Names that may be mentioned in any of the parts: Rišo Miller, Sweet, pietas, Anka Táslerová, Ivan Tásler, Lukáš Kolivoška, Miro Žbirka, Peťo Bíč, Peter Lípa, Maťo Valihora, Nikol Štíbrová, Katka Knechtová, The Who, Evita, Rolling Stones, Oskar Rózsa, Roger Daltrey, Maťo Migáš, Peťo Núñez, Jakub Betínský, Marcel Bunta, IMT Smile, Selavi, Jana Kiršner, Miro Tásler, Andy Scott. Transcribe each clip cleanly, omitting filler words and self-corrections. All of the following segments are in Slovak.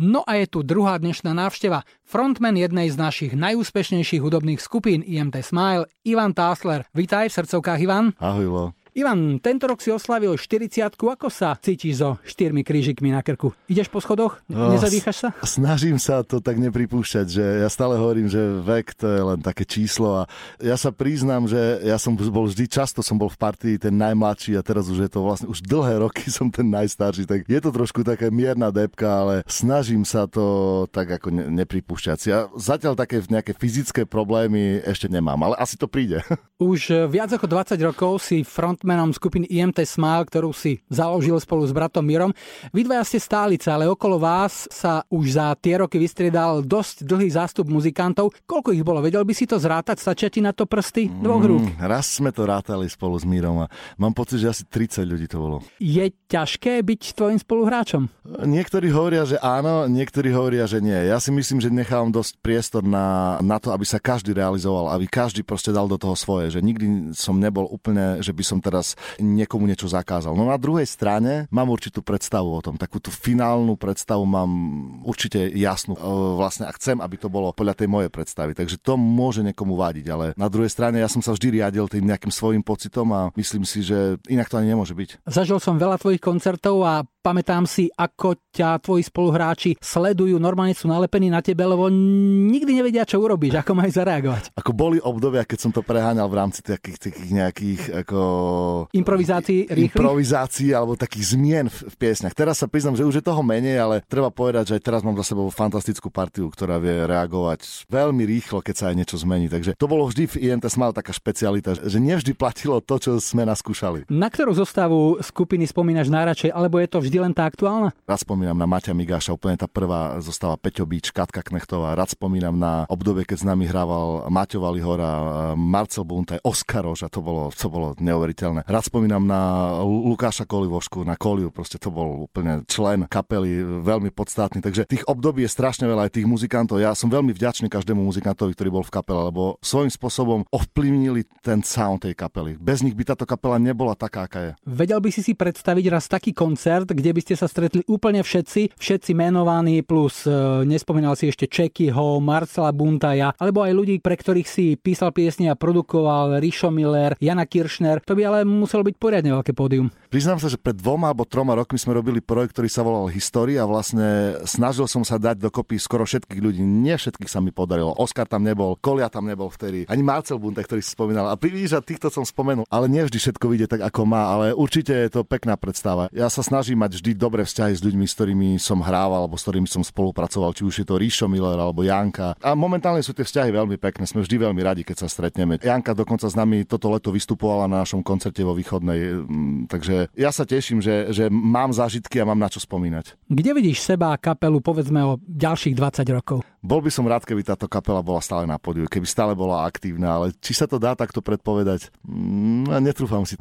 No a je tu druhá dnešná návšteva. Frontman jednej z našich najúspešnejších hudobných skupín IMT Smile, Ivan Tásler. Vítaj v srdcovkách, Ivan. Ahoj, Lo. Ivan, tento rok si oslavil 40-ku. Ako sa cítiš so 4 krížikmi na krku? Ideš po schodoch? Nezadýchaš sa? Snažím sa to tak nepripúšťať, že ja stále hovorím, že vek to je len také číslo a ja sa priznám, že ja som bol často som bol v partii ten najmladší a teraz už je to vlastne, už dlhé roky som ten najstarší, tak je to trošku taká mierna debka, ale snažím sa to tak ako nepripúšťať si. Ja zatiaľ také nejaké fyzické problémy ešte nemám, ale asi to príde. Už viac ako 20 rokov si frontmanom skupiny IMT Smile, ktorú si založil spolu s bratom Mirom. Vy dvaja ste stálice, ale okolo vás sa už za tie roky vystriedal dosť dlhý zástup muzikantov. Koľko ich bolo? Vedel by si to zrátať? Stačia ti na to prsty dvoch rúk? Raz sme to rátali spolu s Mirom a mám pocit, že asi 30 ľudí to bolo. Je ťažké byť tvojim spoluhráčom? Niektorí hovoria, že áno, niektorí hovoria, že nie. Ja si myslím, že nechávam dosť priestor na to, aby sa každý realizoval, aby každý proste dal do toho svoje. Že nikdy som nebol úplne, že by som teraz niekomu niečo zakázal. No na druhej strane mám určitú predstavu o tom, takú tú finálnu predstavu mám určite jasnú. Vlastne a chcem, aby to bolo podľa tej mojej predstavy. Takže to môže niekomu vádiť, ale na druhej strane ja som sa vždy riadil tým nejakým svojím pocitom a myslím si, že inak to ani nemôže byť. Zažil som veľa tvojich koncertov a pamätám si, ako ťa tvoji spoluhráči sledujú, normálne sú nalepení na tebe, lebo nikdy nevedia, čo urobíš, ako majú zareagovať. Ako boli obdobia, keď som to preháňal v rámci takých nejakých ako improvizácií alebo takých zmien v piesňach. Teraz sa priznám, že už je toho menej, ale treba povedať, že aj teraz mám za sebou fantastickú partiu, ktorá vie reagovať veľmi rýchlo, keď sa aj niečo zmení. Takže to bolo vždy v IMT Smile taká špecialita, že nevždy platilo to, čo sme naskúšali. Na ktorú zostavu skupiny spomínaš najradšej, alebo je to vždy len tá aktuálna? Rád spomínam na Maťa Migáša, úplne tá prvá zostava, Peťo Bíč, Katka Knechtová. Rád spomínam na obdobie, keď s nami hrával Maťo Valihora, Marcel Bunta, Oskar Rózsa, to bolo neuveriteľné. Rád spomínam na Lukáša Kolivošku, na Koliu, proste to bol úplne člen kapely, veľmi podstatný. Takže tých období je strašne veľa aj tých muzikantov. Ja som veľmi vďačný každému muzikantovi, ktorý bol v kapele, lebo svojím spôsobom ovplyvnili ten sound tej kapely. Bez nich by táto kapela nebola taká, aká je. Vedel by si predstaviť raz taký koncert, kde by ste sa stretli úplne všetci menovaní, plus nespomínal si ešte Čekyho, Marcela Buntaja, alebo aj ľudí, pre ktorých si písal piesne a produkoval, Rišo Miller, Jana Kiršner. To by ale muselo byť poriadne veľké pódium. Priznám sa, že pred 2 alebo 3 rokmi sme robili projekt, ktorý sa volal História a vlastne snažil som sa dať dokopy skoro všetkých ľudí. Nie všetkých sa mi podarilo. Oskar tam nebol, Kolia tam nebol vtedy, ani Marcel Bunta, ktorý si spomínal. A privíža týchto som spomenul, ale nie vždy všetko vyjde tak ako má, ale určite je to pekná predstava. Ja sa snažím mať vždy dobré vzťahy s ľuďmi, s ktorými som hrával alebo s ktorými som spolupracoval, či už je to Rišo Miller alebo Janka. A momentálne sú tie vzťahy veľmi pekné. Sme vždy veľmi radi, keď sa stretneme. Janka dokonca s nami toto leto vystupovala na našom koncerte vo Východnej, takže ja sa teším, že mám zážitky a mám na čo spomínať. Kde vidíš seba a kapelu, povedzme, o ďalších 20 rokov? Bol by som rád, keby táto kapela bola stále na pódiu, keby stále bola aktívna, ale či sa to dá takto predpovedať? Netrúfam si.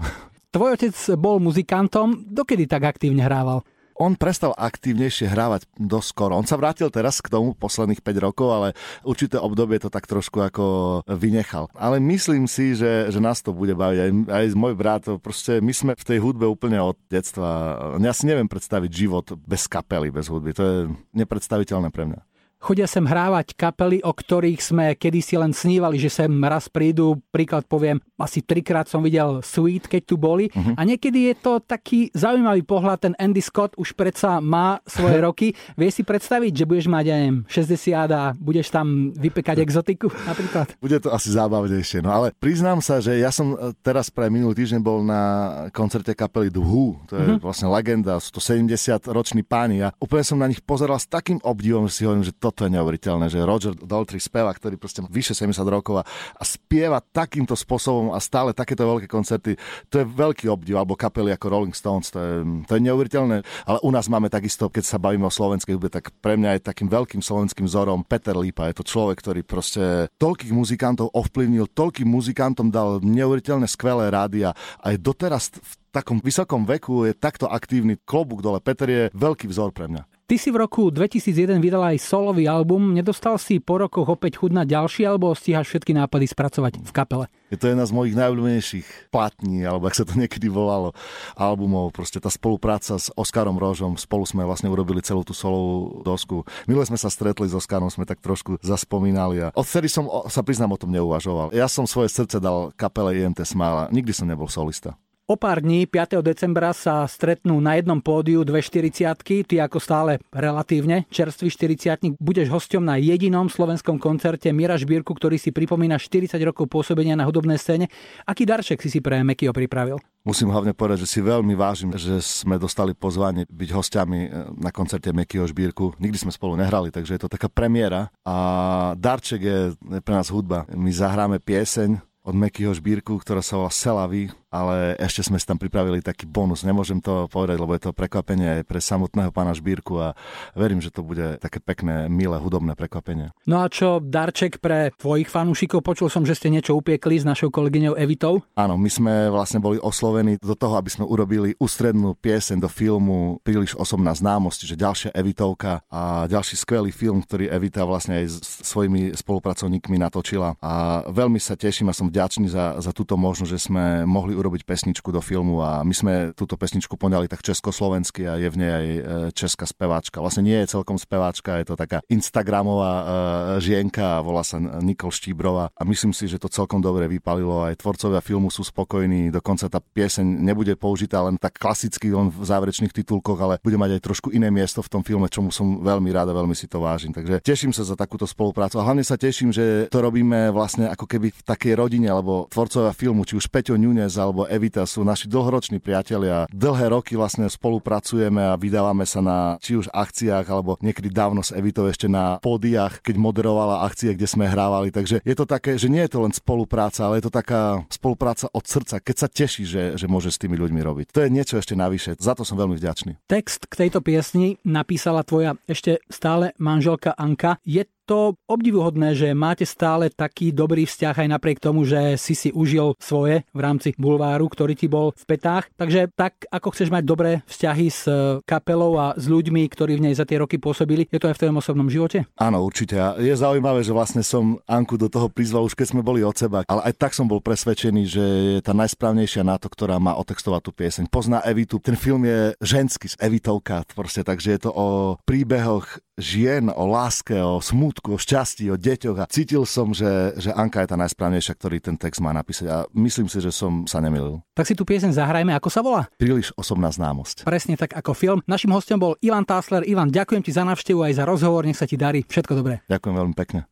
Tvoj otec bol muzikantom, dokedy tak aktívne hrával? On prestal aktívnejšie hrávať doskoro. On sa vrátil teraz k tomu posledných 5 rokov, ale určité obdobie to tak trošku ako vynechal. Ale myslím si, že nás to bude baviť. Aj môj brat, proste my sme v tej hudbe úplne od detstva. Ja si neviem predstaviť život bez kapely, bez hudby. To je nepredstaviteľné pre mňa. Chodia sem hrávať kapely, o ktorých sme kedysi len snívali, že sem raz prídu. Príklad poviem, asi 3-krát som videl Sweet, keď tu boli. Uh-huh. A niekedy je to taký zaujímavý pohľad. Ten Andy Scott už predsa má svoje roky. Vieš si predstaviť, že budeš mať, ja neviem, 60 a budeš tam vypekať exotiku napríklad? Bude to asi zábavnejšie. No ale priznám sa, že ja som teraz pre minulý týždeň bol na koncerte kapely The Who. To je vlastne legenda. Sú to 70-roční páni. Ja úplne som na nich pozeral s takým obdivom, že si hovorím, že to je neuveriteľné, že Roger Daltrey speva, ktorý proste má vyše 70 rokov a spieva takýmto spôsobom a stále takéto veľké koncerty. To je veľký obdiv, alebo kapely ako Rolling Stones, to je neuveriteľné. Ale u nás máme takisto, keď sa bavíme o slovenskej hudbe, tak pre mňa je takým veľkým slovenským vzorom Peter Lípa. Je to človek, ktorý proste toľkých muzikantov ovplyvnil, toľkým muzikantom dal neuveriteľné skvelé rády a aj doteraz v takom vysokom veku je takto aktívny. Klobúk dole. Peter je veľký vzor pre mňa. Ty si v roku 2001 vydal aj solový album. Nedostal si po rokoch opäť chuť na ďalší, alebo stíhaš všetky nápady spracovať v kapele? Je to jedna z mojich najobľúbenejších platní, alebo ak sa to niekedy volalo, albumov. Proste tá spolupráca s Oskarom Rózsom. Spolu sme vlastne urobili celú tú solovú dosku. Minule sme sa stretli s Oskarom, sme tak trošku zaspomínali. A odtedy som, sa priznám, o tom neuvažoval. Ja som svoje srdce dal kapele IMT Smile. Nikdy som nebol solista. O pár dní, 5. decembra, sa stretnú na jednom pódiu dve 40-ky. Ty ako stále relatívne čerstvý 40-tník budeš hosťom na jedinom slovenskom koncerte Mira Žbirku, ktorý si pripomína 40 rokov pôsobenia na hudobnej scéne. Aký darček si pre Mekyho pripravil? Musím hlavne povedať, že si veľmi vážim, že sme dostali pozvanie byť hosťami na koncerte Mekyho Žbirku. Nikdy sme spolu nehrali, takže je to taká premiéra. A darček je pre nás hudba. My zahráme pieseň od Mekyho Žbirku, ktorá sa volá Selavi, ale ešte sme si tam pripravili taký bonus. Nemôžem to povedať, lebo je to prekvapenie aj pre samotného pána Žbirku a verím, že to bude také pekné, milé, hudobné prekvapenie. No a čo darček pre tvojich fanúšikov? Počul som, že ste niečo upiekli s našou kolegyňou Evitou. Áno, my sme vlastne boli oslovení do toho, aby sme urobili ústrednú pieseň do filmu Príliš osobná známosť, že ďalšia Evitovka a ďalší skvelý film, ktorý Evita vlastne aj s svojimi spolupracovníkmi natočila. A veľmi sa teším a som vďačný za túto možnosť, že sme mohli urobiť pesničku do filmu a my sme túto pesničku poňali tak československy a je v nej aj česká speváčka. Vlastne nie je celkom speváčka, je to taká instagramová žienka, volá sa Nikol Štíbrová a myslím si, že to celkom dobre vypalilo. Aj tvorcovia filmu sú spokojní, dokonca tá pieseň nebude použitá len tak klasicky len v záverečných titulkoch, ale bude mať aj trošku iné miesto v tom filme, čomu som veľmi rád a veľmi si to vážim. Takže teším sa za takúto spoluprácu a hlavne sa teším, že to robíme vlastne ako keby v takej rodine, alebo tvorcovia filmu, či už Peťo Núñez alebo Evita sú naši dlhoroční priatelia. Dlhé roky vlastne spolupracujeme a vydávame sa na či už akciách, alebo niekedy dávno s Evitou ešte na pódiach, keď moderovala akcie, kde sme hrávali. Takže je to také, že nie je to len spolupráca, ale je to taká spolupráca od srdca, keď sa teší, že môže s tými ľuďmi robiť. To je niečo ešte navyše. Za to som veľmi vďačný. Text k tejto piesni napísala tvoja ešte stále manželka Anka. Je to obdivuhodné, že máte stále taký dobrý vzťah aj napriek tomu, že si užil svoje v rámci bulváru, ktorý ti bol v petách. Takže tak, ako chceš mať dobré vzťahy s kapelou a s ľuďmi, ktorí v nej za tie roky pôsobili, je to aj v tvojom osobnom živote? Áno, určite. Je zaujímavé, že vlastne som Anku do toho prizval už keď sme boli od seba, ale aj tak som bol presvedčený, že je tá najsprávnejšia na to, ktorá má otextovať tú pieseň. Pozná Evitu. Ten film je ženský, z Evitovka, proste, takže je to o príbehoch žien, o láske, o smútku, o šťastí, o deťoch a cítil som, že Anka je tá najsprávnejšia, ktorý ten text má napísať a myslím si, že som sa nemýlil. Tak si tú pieseň zahrajme, ako sa volá? Príliš osobná známosť. Presne tak ako film. Naším hosťom bol Ivan Tásler. Ivan, ďakujem ti za návštevu aj za rozhovor, nech sa ti darí. Všetko dobré. Ďakujem veľmi pekne.